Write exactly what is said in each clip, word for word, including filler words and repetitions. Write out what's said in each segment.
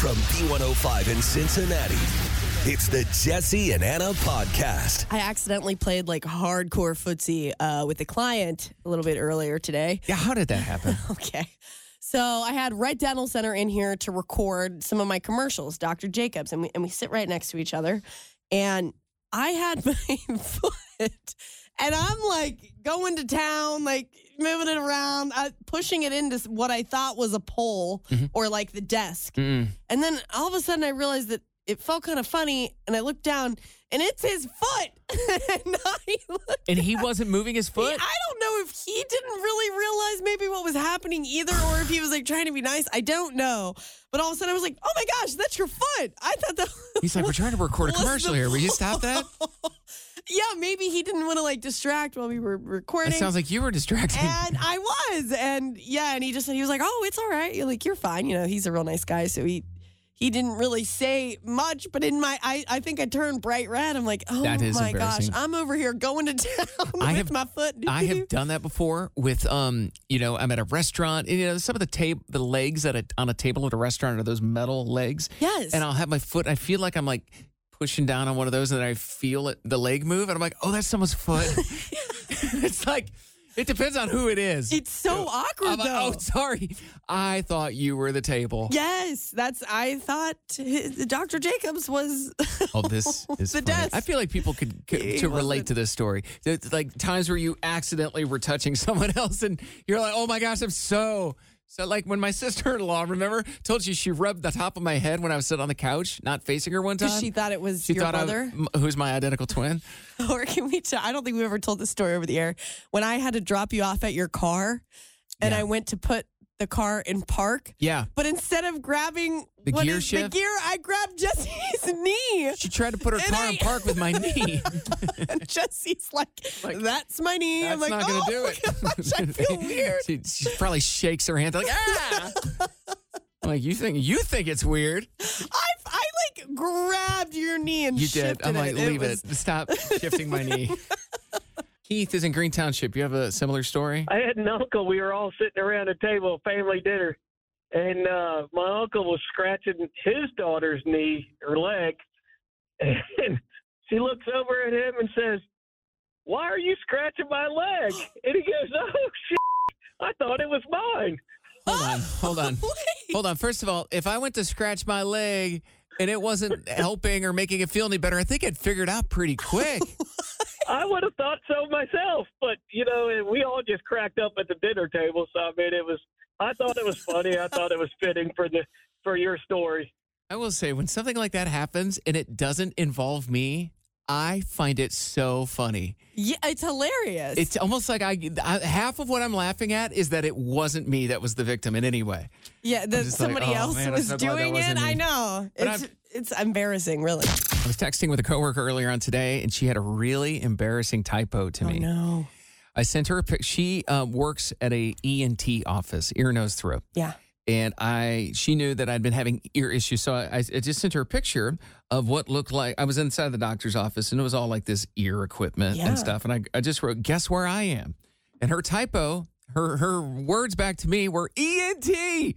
From B one oh five in Cincinnati, it's the Jesse and Anna podcast. I accidentally played like hardcore footsie uh, with a client a little bit earlier today. Yeah, how did that happen? Okay. So I had Red Dental Center in here to record some of my commercials, Doctor Jacobs, and we, and we sit right next to each other. And I had my foot, and I'm like going to town, like moving it around, uh, pushing it into what I thought was a pole mm-hmm. or like the desk. Mm-hmm. And then all of a sudden I realized that it felt kind of funny, and I looked down, and it's his foot. and, I and he down. wasn't moving his foot? I don't know if he didn't really realize maybe what was happening either, or if he was like trying to be nice. I don't know. But all of a sudden I was like, oh my gosh, that's your foot. I thought that He's like, we're trying to record a commercial here. Will you stop that? Yeah, maybe he didn't want to like distract while we were recording. It sounds like you were distracting. And I was. And yeah, and he just said, he was like, oh, it's all right. You're like, you're fine. You know, he's a real nice guy. So he, He didn't really say much, but in my, I, I think I turned bright red. I'm like, oh my gosh, I'm over here going to town I with have, my foot. I have done that before with, um, you know, I'm at a restaurant, and you know, some of the table, the legs at a, on a table at a restaurant are those metal legs. Yes. And I'll have my foot. I feel like I'm like pushing down on one of those, and I feel it, the leg move, and I'm like, oh, that's someone's foot. It's like. It depends on who it is. It's so awkward, like, though. Oh, sorry. I thought you were the table. Yes. That's, I thought his, Doctor Jacobs was oh, this is the funny. desk. I feel like people could, could to wasn't. relate to this story. There's like times where you accidentally were touching someone else, and you're like, oh, my gosh, I'm so... So, like, when my sister-in-law, remember, told you she rubbed the top of my head when I was sitting on the couch, not facing her one time? She thought it was she your brother? I, who's my identical twin. Or can we t- I don't think we've ever told this story over the air. When I had to drop you off at your car, and yeah. I went to put the car in park. Yeah. But instead of grabbing the gear, is, shift? the gear, I grabbed Jesse's knee. She tried to put her and car I, in park with my knee. And Jesse's like, like, that's my knee. That's I'm like, not gonna oh, do it. Gosh, I feel weird. she, she probably shakes her hand. They're like, ah. I'm like, you think you think it's weird? I I like grabbed your knee and you shifted it. I'm like, it. leave it. it. Was... Stop shifting my knee. Keith is in Green Township. You have a similar story? I had an uncle. We were all sitting around a table, family dinner, and uh, my uncle was scratching his daughter's knee or leg, and she looks over at him and says, why are you scratching my leg? And he goes, oh, shit, I thought it was mine. Hold on, hold on. Wait. Hold on. First of all, if I went to scratch my leg and it wasn't helping or making it feel any better, I think I'd figure it out pretty quick. I would have thought so myself, but, you know, we all just cracked up at the dinner table. So, I mean, it was, I thought it was funny. I thought it was fitting for the for your story. I will say, when something like that happens and it doesn't involve me, I find it so funny. Yeah, it's hilarious. It's almost like I, I half of what I'm laughing at is that it wasn't me that was the victim in any way. Yeah, that somebody like, oh, else man, was so doing it. I know. But it's I'm, It's embarrassing, really. I was texting with a coworker earlier on today, and she had a really embarrassing typo to me. Oh, no. I sent her a picture. She uh, works at a E N T office, ear, nose, throat. Yeah. And I, she knew that I'd been having ear issues, so I, I just sent her a picture of what looked like. I was inside the doctor's office, and it was all like this ear equipment yeah. and stuff. And I, I just wrote, guess where I am? And her typo, her her words back to me were E N T.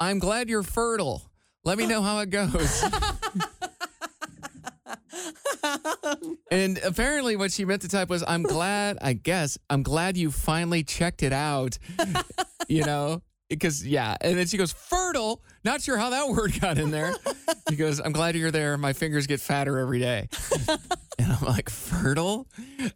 I'm glad you're fertile. Let me know how it goes. And apparently what she meant to type was, I'm glad, I guess, I'm glad you finally checked it out, you know, because, yeah. And then she goes, fertile. Not sure how that word got in there. She goes, I'm glad you're there. My fingers get fatter every day. And I'm like, fertile?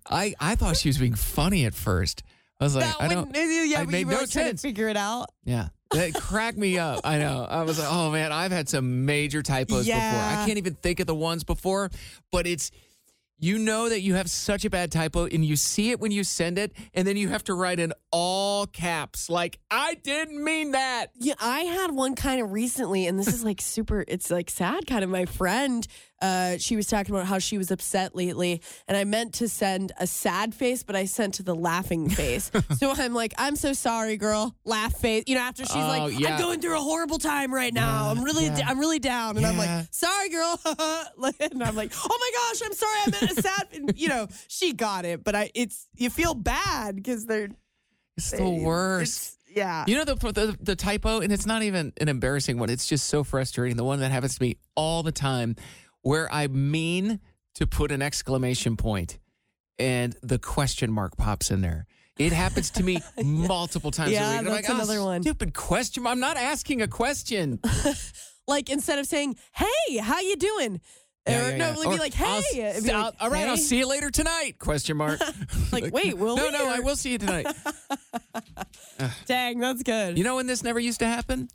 I, I thought she was being funny at first. I was like, that I don't, yeah, I made no sense. Figure it out. Yeah. That cracked me up. I know. I was like, oh, man, I've had some major typos yeah. before. I can't even think of the ones before, but it's You know that you have such a bad typo, and you see it when you send it, and then you have to write in all caps, like, I didn't mean that. Yeah, I had one kind of recently, and this is like super, it's like sad, kind of my friend. Uh, she was talking about how she was upset lately, and I meant to send a sad face, but I sent to the laughing face. So I'm like, I'm so sorry, girl. Laugh face. You know, after she's oh, like, yeah. I'm going through a horrible time right now. Yeah, I'm really, yeah. I'm really down. And yeah. I'm like, sorry, girl. And I'm like, oh my gosh, I'm sorry. I meant a sad. And, you know, she got it, but I. It's you feel bad because they're. It's they, the worst. It's, Yeah. You know, the, the the typo, and it's not even an embarrassing one. It's just so frustrating. The one that happens to me all the time, where I mean to put an exclamation point and the question mark pops in there. It happens to me yeah. multiple times yeah, a week. And that's I'm like, another oh, one. Stupid question. I'm not asking a question. Like, instead of saying, hey, how you doing? Yeah, or yeah, no, yeah. It'd be or like, hey. I'll, be I'll, like, all right, hey. I'll see you later tonight, question mark. like, like, wait, will no, we? No, no, I will see you tonight. Dang, that's good. You know when this never used to happen?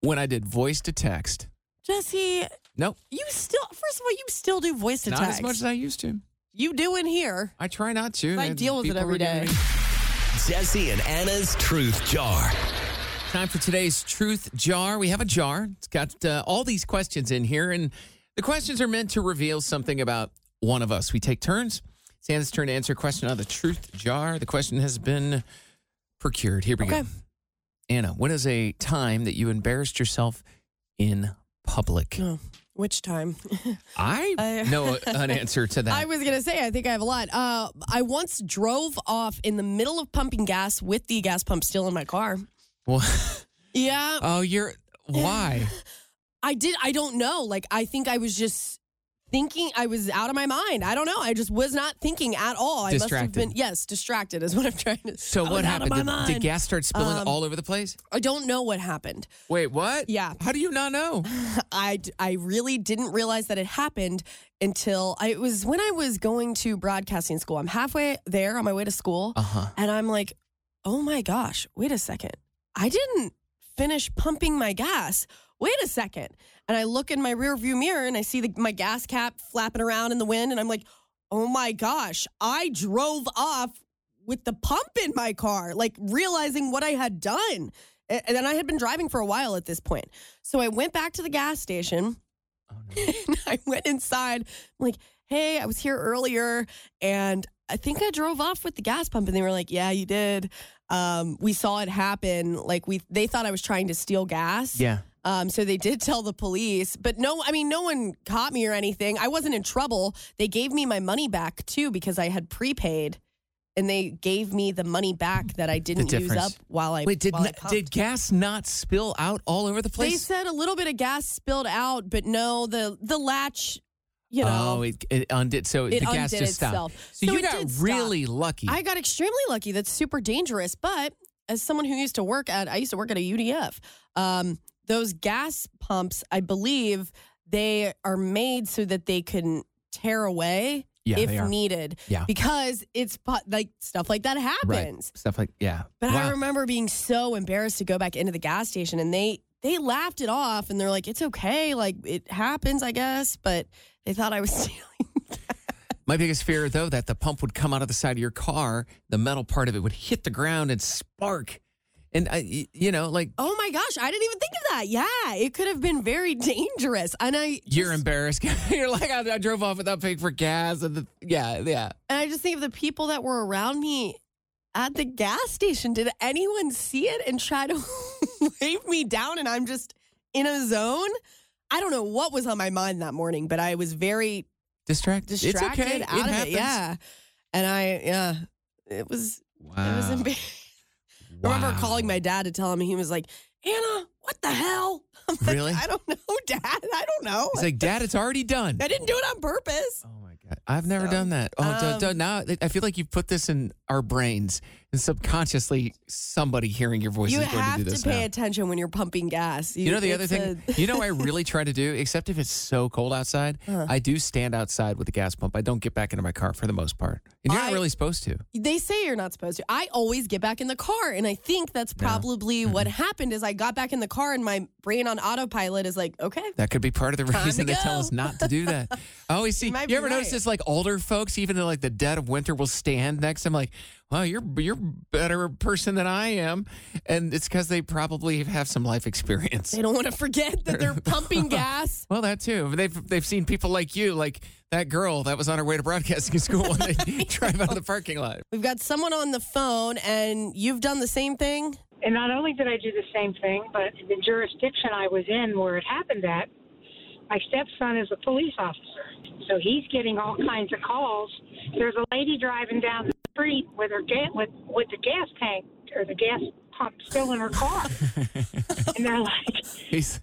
When I did voice to text. Jesse. Nope. You still, first of all, you still do voice to text. Not as much as I used to. You do in here. I try not to. I deal with it every day. Jesse and Anna's Truth Jar. Time for today's Truth Jar. We have a jar. It's got uh, all these questions in here, and the questions are meant to reveal something about one of us. We take turns. It's Anna's turn to answer a question out of the Truth Jar. The question has been procured. Here we okay. go. Anna, when is a time that you embarrassed yourself in public? Oh. Which time? I know an answer to that. I was going to say, I think I have a lot. Uh, I once drove off in the middle of pumping gas with the gas pump still in my car. Well, yeah. Oh, you're, why? I did, I don't know. Like, I think I was just thinking, I was out of my mind. I don't know. I just was not thinking at all. I distracted. must have been, yes, distracted is what I'm trying to say. So I what happened? Did, did gas start spilling um, all over the place? I don't know what happened. Wait, what? Yeah. How do you not know? I, I really didn't realize that it happened until, I, it was when I was going to broadcasting school. I'm halfway there on my way to school. Uh-huh. And I'm like, oh my gosh, wait a second. I didn't finish pumping my gas. Wait a second. And I look in my rearview mirror and I see the, my gas cap flapping around in the wind. And I'm like, oh my gosh, I drove off with the pump in my car, like realizing what I had done. And, and then I had been driving for a while at this point. So I went back to the gas station oh, no. and I went inside. I'm like, hey, I was here earlier and I think I drove off with the gas pump. And they were like, yeah, you did. Um, we saw it happen. Like we, they thought I was trying to steal gas. Yeah. Um, so they did tell the police, but no, I mean, no one caught me or anything. I wasn't in trouble. They gave me my money back too, because I had prepaid and they gave me the money back that I didn't use up while I Wait, did while n- I did gas not spill out all over the place? They said a little bit of gas spilled out, but no, the, the latch, you know. Oh, it, it undid. So it the gas just itself. stopped. So, so you got really stop. lucky. I got extremely lucky. That's super dangerous. But as someone who used to work at, I used to work at a U D F, um, those gas pumps, I believe, they are made so that they can tear away yeah, if needed. Yeah. Because it's like stuff like that happens. Right. Stuff like, yeah. But wow. I remember being so embarrassed to go back into the gas station and they, they laughed it off and they're like, it's okay. Like it happens, I guess. But they thought I was stealing gas. My biggest fear, though, that the pump would come out of the side of your car, the metal part of it would hit the ground and spark. And, I, you know, like... Oh, my gosh. I didn't even think of that. Yeah. It could have been very dangerous. And I... Just, you're embarrassed. You're like, I, I drove off without paying for gas. And the, yeah, yeah. And I just think of the people that were around me at the gas station. Did anyone see it and try to wave me down? And I'm just in a zone? I don't know what was on my mind that morning, but I was very... Distract- distracted. It's okay. Out it of happens. It, yeah. And I, yeah. It was... Wow. It was embarrassing. Wow. I remember calling my dad to tell him, and he was like, Anna, what the hell? I'm like, really? I don't know, Dad. I don't know. He's like, Dad, it's already done. I didn't do it on purpose. Oh, my God. I've never so, done that. Oh, um, d- d- now I feel like you've put this in our brains And subconsciously, somebody hearing your voice you is going to do this. You have to pay now. attention when you're pumping gas. You, you know the other thing? A... you know I really try to do, except if it's so cold outside, uh-huh. I do stand outside with the gas pump. I don't get back into my car for the most part. And you're I, not really supposed to. They say you're not supposed to. I always get back in the car, and I think that's probably no. what mm-hmm. happened is I got back in the car, and my brain on autopilot is like, okay. That could be part of the reason they go. tell us not to do that. I always see, you, you ever right. notice this, like, older folks, even in, like, the dead of winter, will stand next to them like, well, you're you're better person than I am. And it's because they probably have some life experience. They don't want to forget that they're pumping gas. Well, that too. They've, they've seen people like you, like that girl that was on her way to broadcasting school and they drive out of the parking lot. We've got someone on the phone, and you've done the same thing? And not only did I do the same thing, but the jurisdiction I was in where it happened at, my stepson is a police officer. So he's getting all kinds of calls. There's a lady driving down the street with her ga- with, with the gas tank or the gas pump still in her car. And they're like,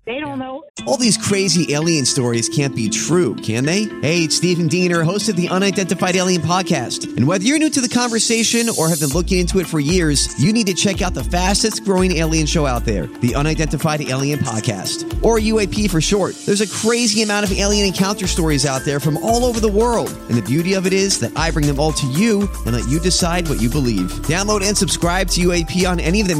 they don't know. All these crazy alien stories can't be true, can they? Hey, it's Stephen Diener, host of the Unidentified Alien Podcast. And whether you're new to the conversation or have been looking into it for years, you need to check out the fastest growing alien show out there, the Unidentified Alien Podcast, or U A P for short. There's a crazy amount of alien encounter stories out there from all over the world. And the beauty of it is that I bring them all to you and let you decide what you believe. Download and subscribe to U A P on any of the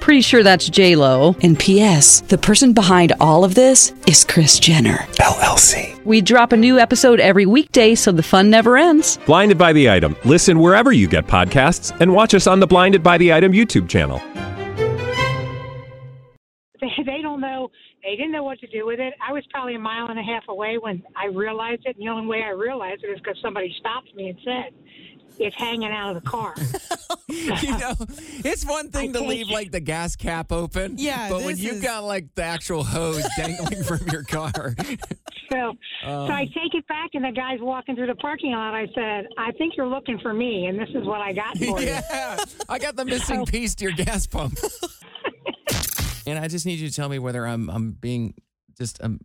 Pretty sure that's J Lo. And P S the person behind all of this is Chris Jenner, L L C. We drop a new episode every weekday so the fun never ends. Blinded by the Item. Listen wherever you get podcasts and watch us on the Blinded by the Item YouTube channel. They, they don't know. They didn't know what to do with it. I was probably a mile and a half away when I realized it. And the only way I realized it is because somebody stopped me and said, it's hanging out of the car. You know, it's one thing I to leave, it. like, the gas cap open. Yeah, but when you've is... got, like, the actual hose dangling from your car. So, um, so I take it back, and the guy's walking through the parking lot. I said, I think you're looking for me, and this is what I got for you. Yeah, I got the missing so, piece to your gas pump. And I just need you to tell me whether I'm I'm being just... I'm,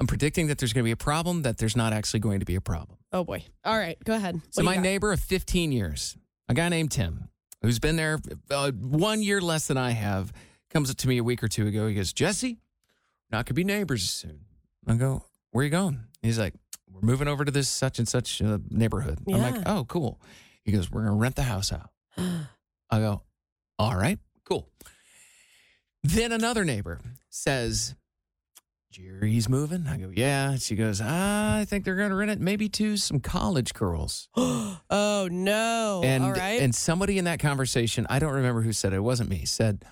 I'm predicting that there's going to be a problem, that there's not actually going to be a problem. Oh, boy. All right. Go ahead. What so my got? neighbor of fifteen years, a guy named Tim, who's been there uh, one year less than I have, comes up to me a week or two ago. He goes, Jesse, not going to be neighbors soon. I go, where are you going? He's like, we're moving over to this such and such uh, neighborhood. Yeah. I'm like, oh, cool. He goes, we're going to rent the house out. I go, all right, cool. Then another neighbor says, Jerry's moving. I go, yeah. She goes, ah, I think they're going to rent it maybe to some college girls. Oh, no. And, all right. And somebody in that conversation, I don't remember who said it, it wasn't me, said,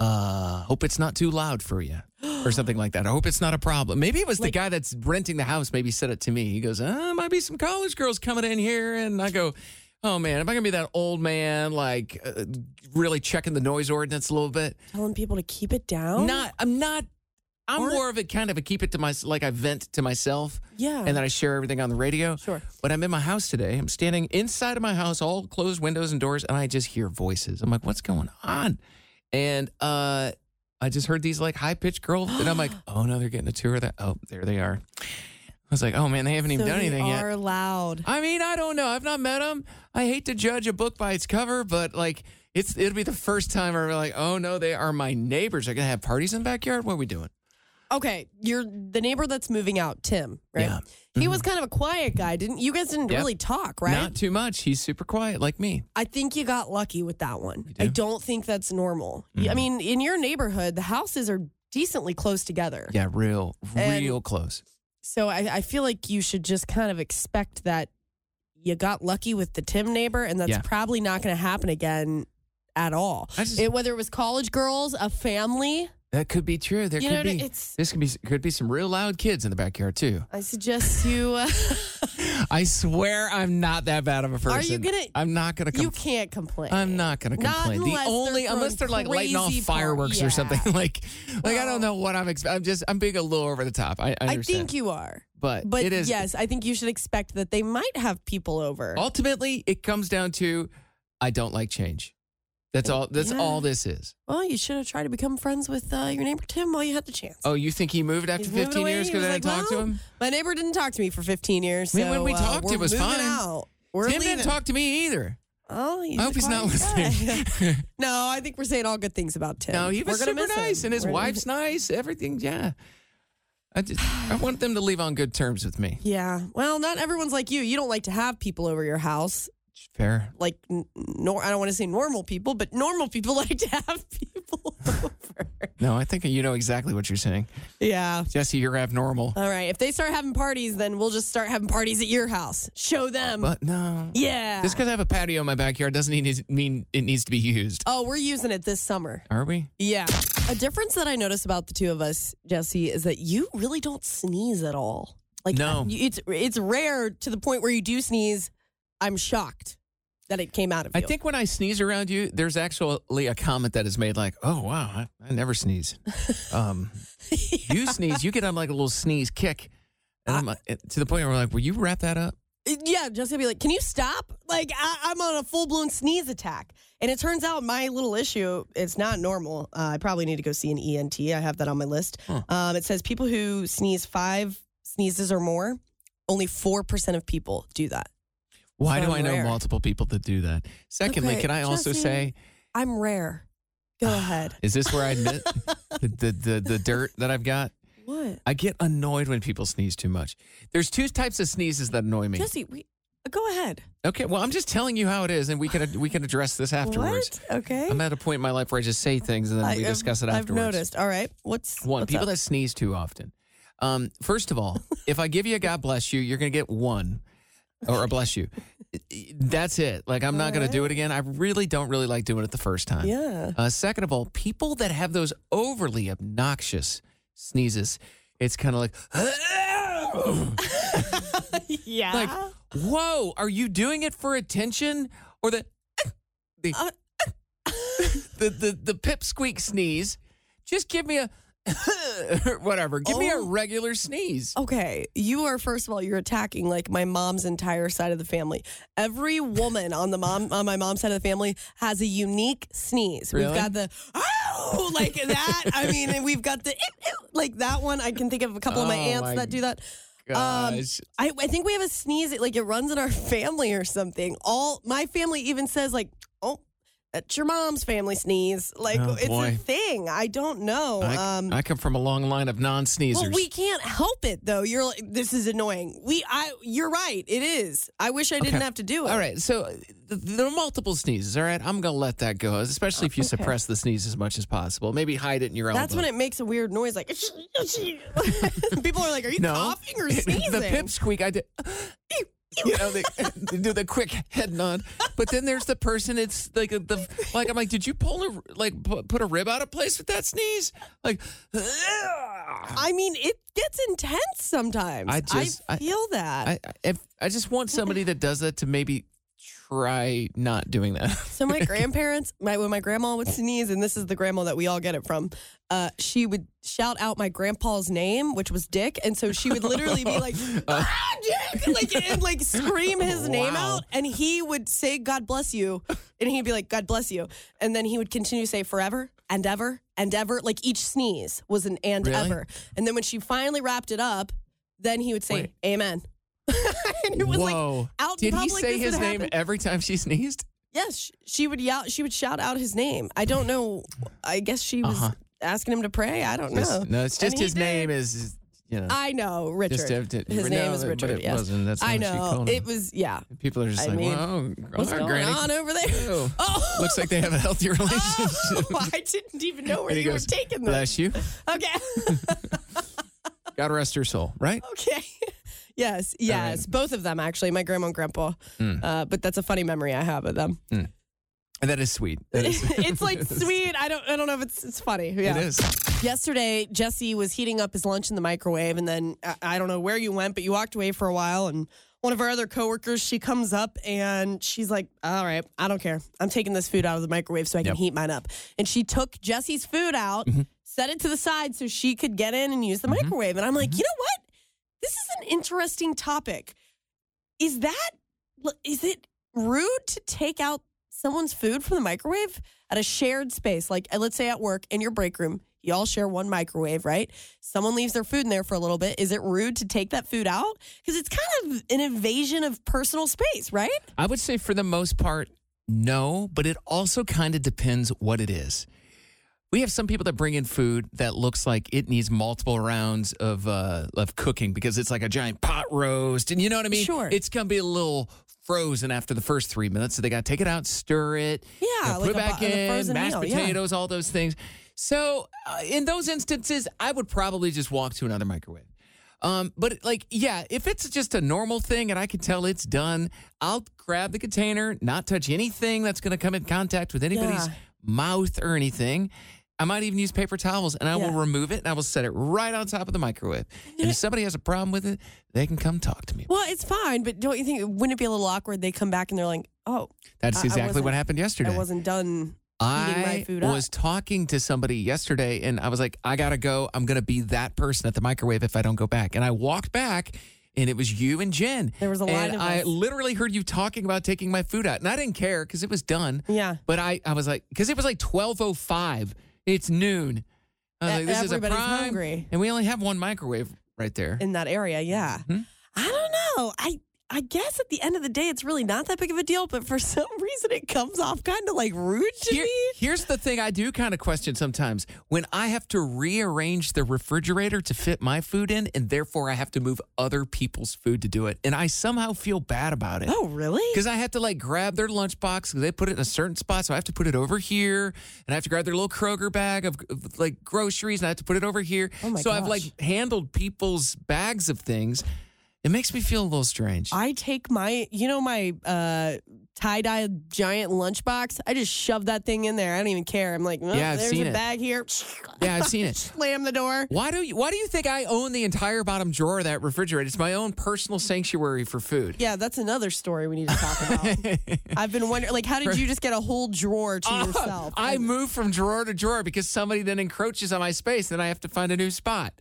uh, hope it's not too loud for you or something like that. I hope it's not a problem. Maybe it was like, the guy that's renting the house maybe said it to me. He goes, ah, might be some college girls coming in here. And I go, oh, man, am I going to be that old man, like uh, really checking the noise ordinance a little bit? Telling people to keep it down? Not, I'm not. I'm or, more of a kind of a keep it to myself, like I vent to myself. Yeah. And then I share everything on the radio. Sure. But I'm in my house today. I'm standing inside of my house, all closed windows and doors, and I just hear voices. I'm like, what's going on? And uh, I just heard these like high-pitched girls, and I'm like, oh, no, they're getting a tour of that. Oh, there they are. I was like, oh, man, they haven't so even done anything yet. They are loud. I mean, I don't know. I've not met them. I hate to judge a book by its cover, but like it's it'll be the first time I'm like, oh, no, they are my neighbors. Are going to have parties in the backyard? What are we doing? Okay, you're the neighbor that's moving out, Tim, right? Yeah. Mm-hmm. He was kind of a quiet guy, didn't you guys didn't yep. really talk, right? Not too much. He's super quiet like me. I think you got lucky with that one. Do? I don't think that's normal. Mm-hmm. I mean, in your neighborhood, the houses are decently close together. Yeah, real, real and close. So I, I feel like you should just kind of expect that you got lucky with the Tim neighbor, and that's yeah. probably not going to happen again at all. Just, it, whether it was college girls, a family... That could be true. There you could know, be it's, this could be could be some real loud kids in the backyard too. I suggest you. Uh, I swear I'm not that bad of a person. Are you gonna? I'm not gonna. Compl- you can't complain. I'm not gonna not complain. The only they're unless they're like lighting off fireworks yeah. or something. Like, like well, I don't know what I'm. Ex- I'm just I'm being a little over the top. I I, I think you are. But, but it is. Yes, I think you should expect that they might have people over. Ultimately, it comes down to, I don't like change. That's all. That's yeah. all this is. Well, you should have tried to become friends with uh, your neighbor Tim while you had the chance. Oh, you think he moved after fifteen years because I didn't talk to him? My neighbor didn't talk to me for fifteen years. I mean, so, when we talked, uh, it was fine. Out. Tim leaving. didn't talk to me either. Oh, I hope he's not listening. No, I think we're saying all good things about Tim. No, he was super nice, him. and his we're wife's gonna... nice. Everything, yeah. I just, I want them to leave on good terms with me. Yeah. Well, not everyone's like you. You don't like to have people over your house. Fair. Like, no, I don't want to say normal people, but normal people like to have people over. No, I think you know exactly what you're saying. Yeah. Jesse, you're abnormal. All right. If they start having parties, then we'll just start having parties at your house. Show them. But no. Yeah. Just because I have a patio in my backyard doesn't mean it needs to be used. Oh, we're using it this summer. Are we? Yeah. A difference that I notice about the two of us, Jesse, is that you really don't sneeze at all. Like, no. It's, it's rare to the point where you do sneeze. I'm shocked that it came out of you. I think when I sneeze around you, there's actually a comment that is made like, oh, wow, I, I never sneeze. Um, yeah. You sneeze, you get on like a little sneeze kick. And I, I'm like, to the point where we're like, will you wrap that up? Yeah, Jessica be like, can you stop? Like, I, I'm on a full-blown sneeze attack. And it turns out my little issue, it's not normal. Uh, I probably need to go see an E N T. I have that on my list. Huh. Um, it says people who sneeze five sneezes or more, only four percent of people do that. Why so do I'm I know rare. multiple people that do that? Secondly, okay, can I also Jesse, say... I'm rare. Go uh, ahead. Is this where I admit the, the, the, the dirt that I've got? What? I get annoyed when people sneeze too much. There's two types of sneezes that annoy me. Jesse, we, go ahead. Okay, well, I'm just telling you how it is, and we can we can address this afterwards. What? Okay. I'm at a point in my life where I just say things, and then I, we discuss I've, it afterwards. I've noticed. All right. What's One, what's people up? that sneeze too often. Um, first of all, if I give you a God bless you, you're going to get one. Or bless you. That's it. Like, I'm all not going right. to do it again. I really don't really like doing it the first time. Yeah. Uh, second of all, people that have those overly obnoxious sneezes, it's kind of like, yeah. Like, whoa, are you doing it for attention? Or the, the, uh, the, the, the pipsqueak sneeze. Just give me a, whatever. Give oh. me a regular sneeze. Okay. You are, first of all, you're attacking like my mom's entire side of the family. Every woman on the mom on my mom's side of the family has a unique sneeze. Really? We've got the oh like that. I mean, and we've got the like that one. I can think of a couple oh, of my aunts my that do that. Gosh. Um, I, I think we have a sneeze. Like it runs in our family or something. All my family even says like, oh, that's your mom's family sneeze. Like, oh, it's boy. a thing. I don't know. I, um, I come from a long line of non-sneezers. Well, we can't help it, though. You're like, this is annoying. We, I, You're right. It is. I wish I didn't okay. have to do it. All right. So there are multiple sneezes, all right? I'm going to let that go, especially if you okay. suppress the sneeze as much as possible. Maybe hide it in your elbow. That's when it makes a weird noise. Like, people are like, are you no. coughing or sneezing? The pipsqueak, I did... You know, they, they do the quick head nod, but then there's the person. It's like the like I'm like, did you pull a like put a rib out of place with that sneeze? Like, ugh. I mean, it gets intense sometimes. I just I feel I, that. I, I, if, I just want somebody that does that to maybe try not doing that. So my grandparents, my when my grandma would sneeze, and this is the grandma that we all get it from. Uh, she would shout out my grandpa's name, which was Dick, and so she would literally be like, "Ah, Dick!" like and like scream his wow. name out, and he would say, "God bless you," and he'd be like, "God bless you," and then he would continue to say, "Forever and ever and ever." Like each sneeze was an "and really? ever," and then when she finally wrapped it up, then he would say, Wait. "Amen." And it was Whoa. like out in public. Did he say his name happen. every time she sneezed? Yes, she would yell. She would shout out his name. I don't know. I guess she was. Uh-huh. Asking him to pray? I don't know. No, it's just his did. name is, you know. I know, Richard. Just, uh, d- his no, name is Richard, it yes. wasn't. That's I know. It was, yeah. People are just I like, mean, wow. What's going granny? on over there? Ew. Oh, looks like they have a healthy relationship. Oh, I didn't even know where you goes, were taking them. Bless you. Okay. God rest her soul, right? Okay. Yes, yes. Um, both of them, actually. My grandma and grandpa. Mm. Uh, but that's a funny memory I have of them. Mm. And that is sweet. That is. It's like sweet. I don't I don't know if it's it's funny. Yeah. It is. Yesterday, Jesse was heating up his lunch in the microwave, and then I, I don't know where you went, but you walked away for a while, and one of our other coworkers, she comes up, and she's like, all right, I don't care. I'm taking this food out of the microwave so I can yep. heat mine up. And she took Jesse's food out, mm-hmm. set it to the side so she could get in and use the mm-hmm. microwave. And I'm like, mm-hmm. you know what? This is an interesting topic. Is that, is it rude to take out someone's food from the microwave at a shared space? Like, let's say at work, in your break room, you all share one microwave, right? Someone leaves their food in there for a little bit. Is it rude to take that food out? Because it's kind of an invasion of personal space, right? I would say for the most part, no, but it also kind of depends what it is. We have some people that bring in food that looks like it needs multiple rounds of uh, of cooking because it's like a giant pot roast. And you know what I mean? Sure. It's going to be a little frozen after the first three minutes. So they got to take it out, stir it, yeah, like put it back in, mashed potatoes, all those things. So uh, in those instances, I would probably just walk to another microwave. Um, but like, yeah, if it's just a normal thing and I can tell it's done, I'll grab the container, not touch anything that's going to come in contact with anybody's yeah. mouth or anything. I might even use paper towels, and I yeah. will remove it, and I will set it right on top of the microwave. And if somebody has a problem with it, they can come talk to me. Well, it's fine, but don't you think, wouldn't it be a little awkward? They come back, and they're like, oh. That's exactly what happened yesterday. I wasn't done eating my food up. I was talking to somebody yesterday, and I was like, I got to go. I'm going to be that person at the microwave if I don't go back. And I walked back, and it was you and Jen. There was a line of us. And I literally heard you talking about taking my food out, and I didn't care because it was done. Yeah. But I, I was like, because it was like twelve oh five. It's noon. I was like, this is a prime. Everybody's hungry. And we only have one microwave right there. In that area, yeah. Hmm? I don't know. I I guess at the end of the day, it's really not that big of a deal, but for some reason, it comes off kind of like rude to Here, me. Here's the thing I do kind of question sometimes. When I have to rearrange the refrigerator to fit my food in, and therefore I have to move other people's food to do it, and I somehow feel bad about it. Oh, really? Because I have to like grab their lunchbox, because they put it in a certain spot, so I have to put it over here, and I have to grab their little Kroger bag of, of like groceries, and I have to put it over here. Oh my so gosh. I've like handled people's bags of things. It makes me feel a little strange. I take my, you know, my uh, tie-dye giant lunchbox. I just shove that thing in there. I don't even care. I'm like, oh, yeah, I've there's seen a it. bag here. Yeah, I've seen it. Slam the door. Why do you? Why do you think I own the entire bottom drawer of that refrigerator? It's my own personal sanctuary for food. Yeah, that's another story we need to talk about. I've been wondering, like, how did you just get a whole drawer to uh, yourself? I move from drawer to drawer because somebody then encroaches on my space, then I have to find a new spot.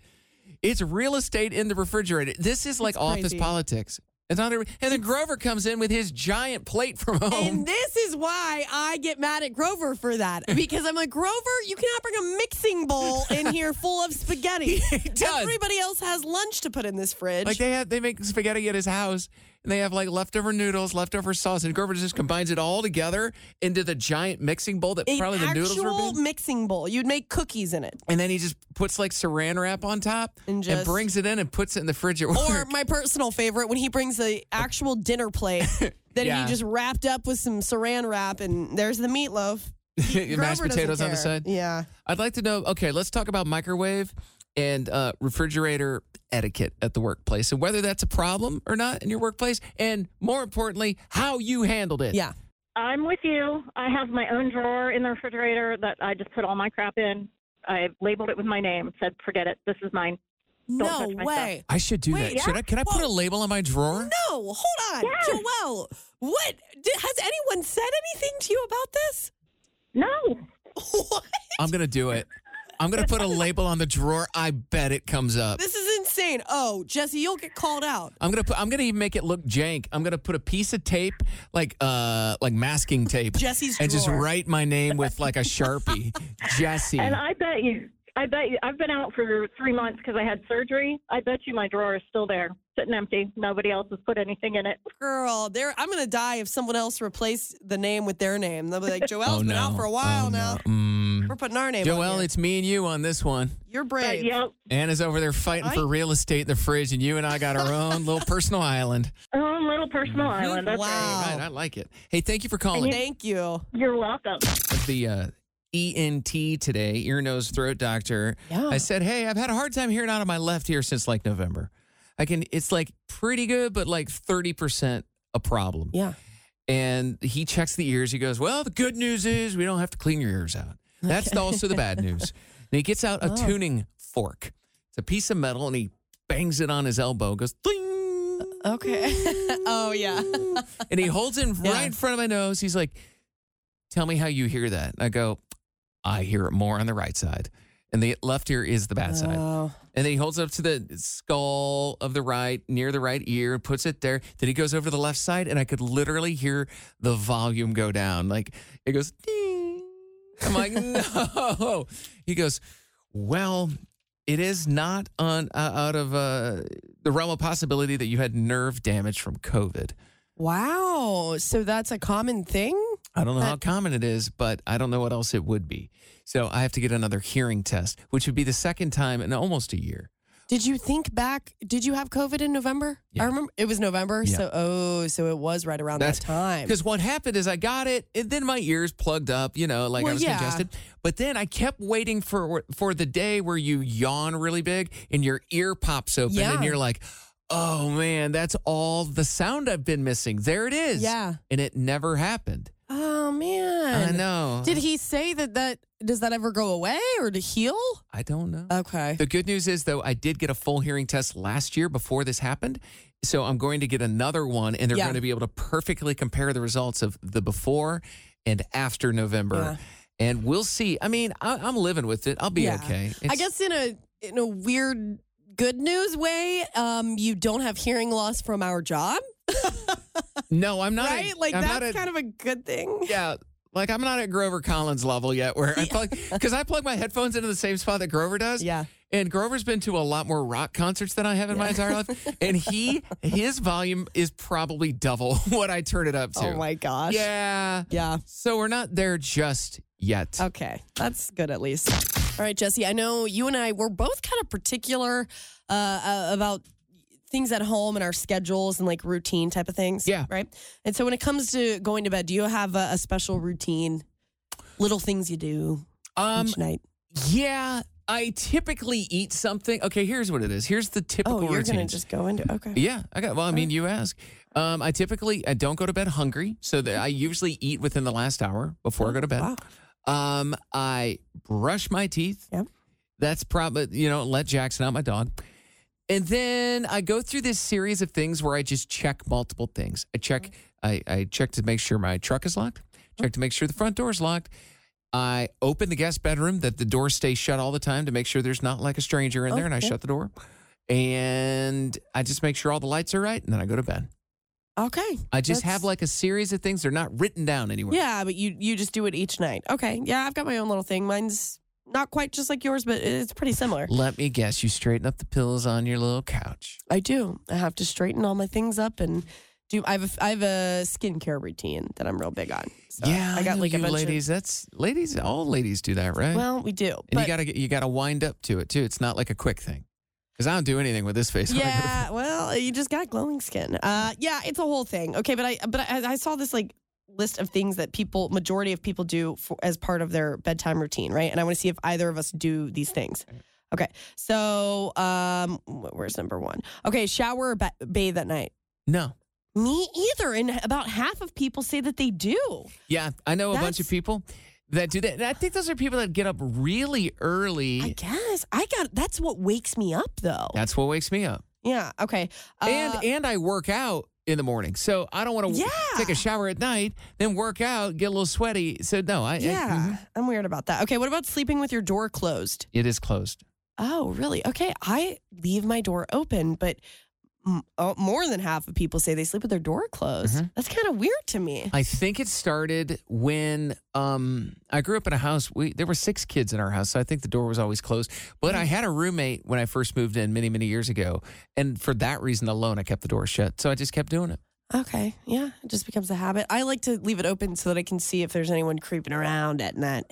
It's real estate in the refrigerator. This is like office politics. It's not a, and then Grover comes in with his giant plate from home. And this is why I get mad at Grover for that. Because I'm like, Grover, you cannot bring a mixing bowl in here full of spaghetti. He does. Everybody else has lunch to put in this fridge. Like they have, they make spaghetti at his house, and they have like leftover noodles, leftover sauce, and Grover just combines it all together into the giant mixing bowl that a probably the noodles were in. Actual mixing bowl. You'd make cookies in it. And then he just puts like saran wrap on top and, just, and brings it in and puts it in the fridge at work. Or my personal favorite, when he brings the actual dinner plate that yeah. he just wrapped up with some saran wrap, and there's the meatloaf. Mashed potatoes on the side? Yeah. I'd like to know, okay, let's talk about microwave and uh, refrigerator etiquette at the workplace, and whether that's a problem or not in your workplace, and more importantly, how you handled it. Yeah. I'm with you. I have my own drawer in the refrigerator that I just put all my crap in. I labeled it with my name, said, forget it, this is mine. Don't no way. I should do Wait, that. Yeah? Should I? Can I well, put a label on my drawer? No. Hold on. Yeah. Joelle, what? Did, has anyone said anything to you about this? No. What? I'm going to do it. I'm going to put a label on the drawer. I bet it comes up. This is insane. Oh, Jesse, you'll get called out. I'm going to put, I'm going to make it look jank. I'm going to put a piece of tape, like uh, like masking tape. Jesse's drawer. And just write my name with like a Sharpie. Jesse. And I bet you. I bet you, I've been out for three months because I had surgery. I bet you my drawer is still there, sitting empty. Nobody else has put anything in it. Girl, there. I'm going to die if someone else replaced the name with their name. They'll be like, Joelle's oh, been no. out for a while oh, now. No. Mm. We're putting our name Joelle, on Joelle, it's me and you on this one. You're brave. But, yep. Anna's over there fighting I... for real estate in the fridge, and you and I got our own little personal island. Our own little personal island. That's wow. Right. Right, I like it. Hey, thank you for calling. You, thank you. You're welcome. The... Uh, E N T today, ear, nose, throat doctor. Yeah. I said, hey, I've had a hard time hearing out of my left ear since like November. I can, it's like pretty good, but like thirty percent a problem. Yeah. And he checks the ears. He goes, well, the good news is we don't have to clean your ears out. That's okay. Also the bad news. And he gets out a oh. tuning fork. It's a piece of metal, and he bangs it on his elbow, goes, ding. Okay. Oh, yeah. And he holds it yeah. right in front of my nose. He's like, tell me how you hear that. And I go, I hear it more on the right side. and the left ear is the bad oh. side. And then he holds it up to the skull of the right, near the right ear, and puts it there. Then he goes over to the left side, and I could literally hear the volume go down. Like, it goes, ding. I'm like, no. He goes, well, it is not on, uh, out of uh, the realm of possibility that you had nerve damage from COVID. Wow. So that's a common thing? I don't know how common it is, but I don't know what else it would be. So I have to get another hearing test, which would be the second time in almost a year. Did you think back? Did you have COVID in November? Yeah. I remember it was November. Yeah. So, oh, so it was right around That's, that time. Because what happened is I got it, and then my ears plugged up, you know, like well, I was yeah. congested. But then I kept waiting for for the day where you yawn really big and your ear pops open yeah. and you're like, oh, man, that's all the sound I've been missing. There it is. Yeah. And it never happened. Oh, man. I know. Did he say that that, does that ever go away or to heal? I don't know. Okay. The good news is, though, I did get a full hearing test last year before this happened. So I'm going to get another one, and they're yeah. going to be able to perfectly compare the results of the before and after November. Yeah. And we'll see. I mean, I, I'm living with it. I'll be yeah. okay. It's, I guess in a in a weird good news way, um, you don't have hearing loss from our job. No, I'm not. Right? At, like, I'm that's at, kind of a good thing. Yeah. Like, I'm not at Grover Collins level yet where I plug, because I plug my headphones into the same spot that Grover does. Yeah. And Grover's been to a lot more rock concerts than I have in yeah. my entire life. And he, his volume is probably double what I turn it up to. Oh, my gosh. Yeah. Yeah. So we're not there just yet. Okay. That's good at least. All right, Jesse, I know you and I were both kind of particular uh, about things at home and our schedules and like routine type of things. Yeah. Right. And so when it comes to going to bed, do you have a, a special routine, little things you do um, each night? Yeah. I typically eat something. Okay. Here's what it is. Here's the typical routine. Oh, you're going to just go into okay. Yeah. I got, well, I mean, you ask. Um, I typically, I don't go to bed hungry. So that I usually eat within the last hour before oh, I go to bed. Wow. Um, I brush my teeth. Yeah. That's probably, you know, let Jackson out, my dog. And then I go through this series of things where I just check multiple things. I check I, I check to make sure my truck is locked. Check to make sure the front door is locked. I open the guest bedroom that the door stays shut all the time to make sure there's not like a stranger in there. Okay. And I shut the door. And I just make sure all the lights are right. And then I go to bed. Okay. I just That's... have like a series of things. They're not written down anywhere. Yeah, but you, you just do it each night. Okay. Yeah, I've got my own little thing. Mine's not quite just like yours, but it's pretty similar. Let me guess. You straighten up the pillows on your little couch. I do. I have to straighten all my things up and do. I have a, I have a skincare routine that I'm real big on. So yeah, I got I like a bunch ladies. Of, that's ladies. All ladies do that, right? Well, we do. And but, you gotta get, you gotta wind up to it too. It's not like a quick thing. Because I don't do anything with this face. Yeah. Well, you just got glowing skin. Uh, yeah, it's a whole thing. Okay, but I but I, I saw this like list of things that people, majority of people do for, as part of their bedtime routine, right? And I want to see if either of us do these things. Okay. So, um, where's number one? Okay. Shower or ba- bathe at night? No. Me either. And about half of people say that they do. Yeah. I know That's... a bunch of people that do that. And I think those are people that get up really early. I guess. I got, that's what wakes me up though. That's what wakes me up. Yeah. Okay. Uh, and, and I work out in the morning. So I don't want to yeah. w- take a shower at night, then work out, get a little sweaty. So no, I... Yeah, I, mm-hmm. I'm weird about that. Okay, what about sleeping with your door closed? It is closed. Oh, really? Okay, I leave my door open, but m- oh, more than half of people say they sleep with their door closed. Mm-hmm. That's kind of weird to me. I think it started when um, I grew up in a house. We There were six kids in our house, so I think the door was always closed. But I had a roommate when I first moved in many, many years ago. And for that reason alone, I kept the door shut. So I just kept doing it. Okay. Yeah, it just becomes a habit. I like to leave it open so that I can see if there's anyone creeping around at night.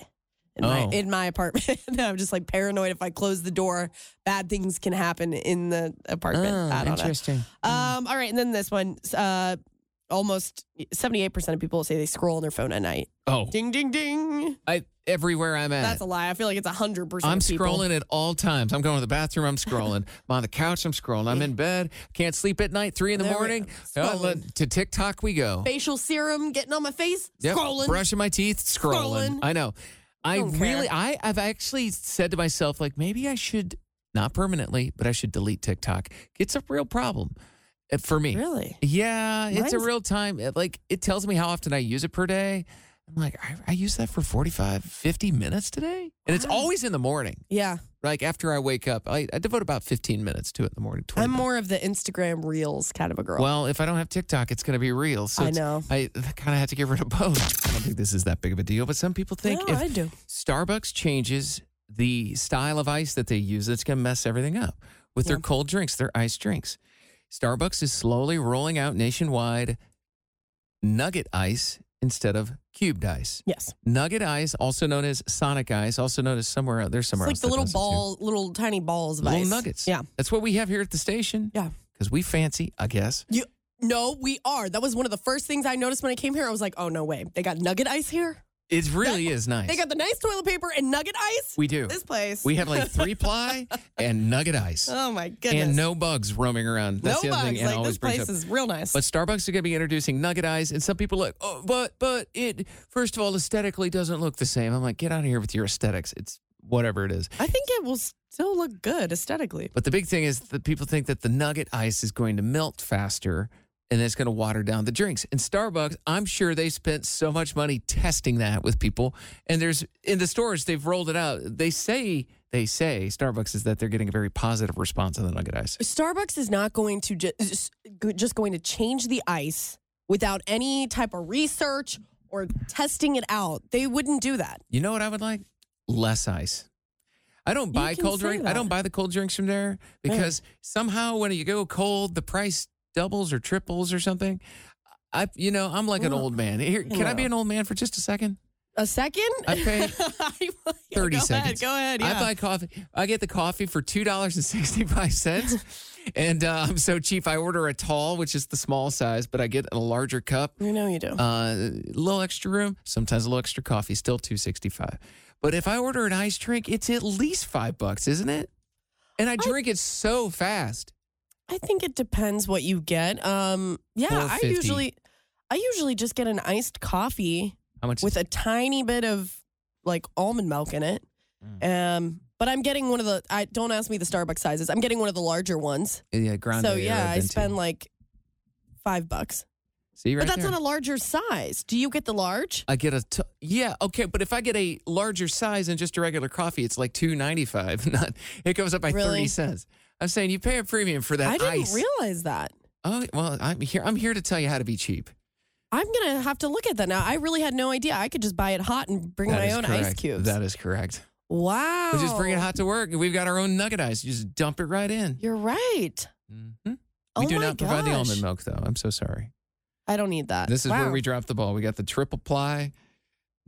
In, oh. my, in my apartment. I'm just like paranoid. If I close the door, bad things can happen in the apartment. Oh, I don't interesting. Know. Um, all right. And then this one, uh, almost seventy-eight percent of people say they scroll on their phone at night. Oh. Ding, ding, ding. I Everywhere I'm at. That's a lie. I feel like it's one hundred percent of people. I'm scrolling at all times. I'm going to the bathroom. I'm scrolling. I'm on the couch. I'm scrolling. I'm in bed. Can't sleep at night. Three in the there morning. Oh, to TikTok we go. Facial serum, getting on my face. Yep. Scrolling. Brushing my teeth. Scrolling. scrolling. I know. I Don't really, I, I've actually said to myself, like, maybe I should, not permanently, but I should delete TikTok. It's a real problem for me. Really? Yeah, it's Mine's- a real time. It, like, it tells me how often I use it per day. I'm like, I, I used that for forty-five, fifty minutes today. And wow. It's always in the morning. Yeah. Like after I wake up, I, I devote about fifteen minutes to it in the morning. I'm more minutes. of the Instagram Reels kind of a girl. Well, if I don't have TikTok, it's going to be Reels. So I know. I kind of have to get rid of both. I don't think this is that big of a deal, but some people think no, if I do. Starbucks changes the style of ice that they use, it's going to mess everything up with yeah. their cold drinks, their iced drinks. Starbucks is slowly rolling out nationwide nugget ice instead of cubed ice. Yes. Nugget ice, also known as Sonic ice, also known as somewhere out there, somewhere it's else. It's like the little ball, too. little tiny balls of little ice. Little nuggets. Yeah. That's what we have here at the station. Yeah. Because we fancy, I guess. You, no, we are. That was one of the first things I noticed when I came here. I was like, oh, no way. They got nugget ice here? It really that, is nice. They got the nice toilet paper and nugget ice? We do. This place. We have like three-ply and nugget ice. Oh, my goodness. And no bugs roaming around. That's no the other bugs. Thing like, always this place up. Is real nice. But Starbucks is going to be introducing nugget ice, and some people are like, oh, but, but it, first of all, aesthetically doesn't look the same. I'm like, get out of here with your aesthetics. It's whatever it is. I think it will still look good aesthetically. But the big thing is that people think that the nugget ice is going to melt faster and it's going to water down the drinks. And Starbucks, I'm sure they spent so much money testing that with people. And there's in the stores, they've rolled it out. They say, they say, Starbucks is that they're getting a very positive response on the nugget ice. Starbucks is not going to just, just going to change the ice without any type of research or testing it out. They wouldn't do that. You know what I would like? Less ice. I don't buy cold drink. That. I don't buy the cold drinks from there because yeah. somehow when you go cold, the price doubles or triples or something. I, you know, I'm like an old man. Here, can yeah. I be an old man for just a second? A second? I pay thirty go seconds. Ahead, go ahead. Yeah. I buy coffee. I get the coffee for two dollars and sixty-five cents. And uh, I'm so cheap. I order a tall, which is the small size, but I get a larger cup. You know you do. Uh, a little extra room. Sometimes a little extra coffee. Still two dollars and sixty-five cents. But if I order an ice drink, it's at least five bucks, isn't it? And I drink I- it so fast. I think it depends what you get. Um, yeah, I usually, I usually just get an iced coffee with a tiny bit of like almond milk in it. Mm. Um, but I'm getting one of the. I don't ask me the Starbucks sizes. I'm getting one of the larger ones. Yeah, grande. So yeah, I spend like five bucks. See, right but that's there. Not a larger size. Do you get the large? I get a t- yeah, okay. But if I get a larger size than just a regular coffee, it's like two dollars and ninety-five cents. Not it goes up by really? thirty cents. I'm saying you pay a premium for that ice. I didn't ice. realize that. Oh, well, I'm here I'm here to tell you how to be cheap. I'm going to have to look at that now. I really had no idea. I could just buy it hot and bring that my own correct. ice cubes. That is correct. Wow. We just bring it hot to work. We've got our own nugget ice. You just dump it right in. You're right. Mm-hmm. Oh, we do not gosh. provide the almond milk, though. I'm so sorry. I don't need that. This is wow. where we dropped the ball. We got the triple ply,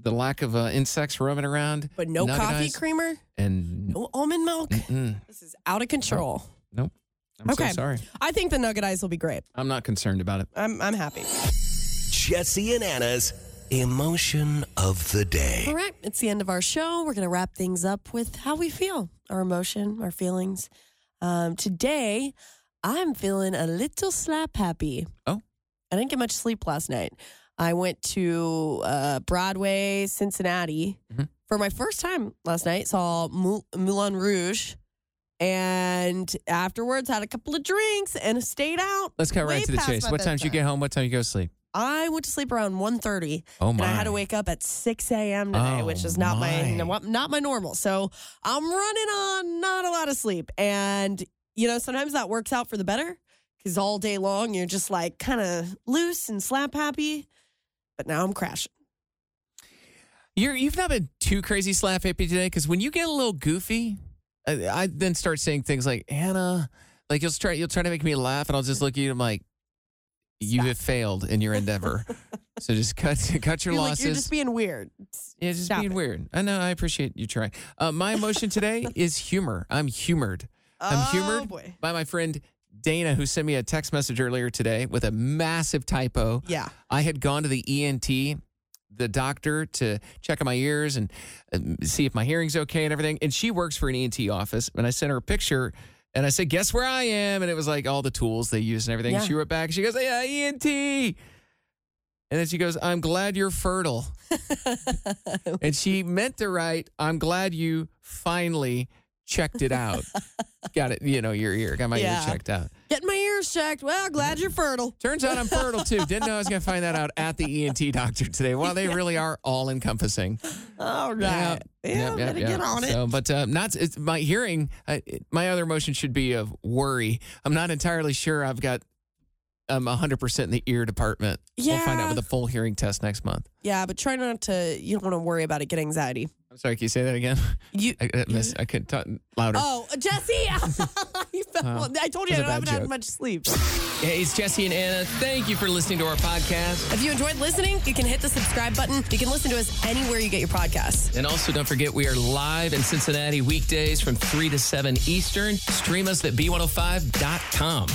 the lack of uh, insects roaming around. But no coffee creamer? And no almond milk? Mm-mm. This is out of control. Nope. nope. I'm okay. so sorry. I think the nugget ice will be great. I'm not concerned about it. I'm I'm happy. Jesse and Anna's Emotion of the Day. All right. It's the end of our show. We're going to wrap things up with how we feel, our emotion, our feelings. Um, today, I'm feeling a little slap happy. Oh. I didn't get much sleep last night. I went to uh, Broadway, Cincinnati mm-hmm. for my first time last night. Saw Moul- Moulin Rouge, and afterwards had a couple of drinks and stayed out. Let's cut right to the chase. What time did you get home? What time did you go to sleep? I went to sleep around one thirty. Oh my! And I had to wake up at six a.m. today, oh which is not my. my not my normal. So I'm running on not a lot of sleep, and you know sometimes that works out for the better because all day long you're just like kind of loose and slap happy. But now I'm crashing. You're, you've not been too crazy slap happy today because when you get a little goofy, I, I then start saying things like, Anna, like you'll try, you'll try to make me laugh and I'll just look at you and I'm like, you Stop. have failed in your endeavor. So just cut cut your you're losses. Like, you're just being weird. Yeah, just Stop being it. weird. I know. I appreciate you trying. Uh, my emotion today is humor. I'm humored. I'm oh, humored boy. by my friend Dana, who sent me a text message earlier today with a massive typo. Yeah. I had gone to the E N T, the doctor, to check on my ears and see if my hearing's okay and everything. And she works for an E N T office. And I sent her a picture and I said, guess where I am? And it was like all the tools they use and everything. Yeah. She wrote back. She goes, yeah, E N T. And then she goes, I'm glad you're fertile. And she meant to write, I'm glad you finally checked it out. Got it, you know, your ear. Got my yeah. ear checked out. Getting my ears checked. Well, glad you're fertile. Turns out I'm fertile, too. Didn't know I was going to find that out at the E N T doctor today. Well, they yeah. really are all-encompassing. All right. Yep. Yeah, yep, yep, better yep. get on it. So, but uh, not it's, my hearing, I, my other emotion should be of worry. I'm not entirely sure I've got... I'm one hundred percent in the ear department. Yeah. We'll find out with a full hearing test next month. Yeah, but try not to, you don't want to worry about it, get anxiety. I'm sorry, can you say that again? You, I, I, missed, I couldn't talk louder. Oh, Jesse! Wow. I told you I haven't had much sleep. Hey, it's Jesse and Anna. Thank you for listening to our podcast. If you enjoyed listening, you can hit the subscribe button. You can listen to us anywhere you get your podcasts. And also, don't forget, we are live in Cincinnati weekdays from three to seven Eastern. Stream us at B one oh five dot com.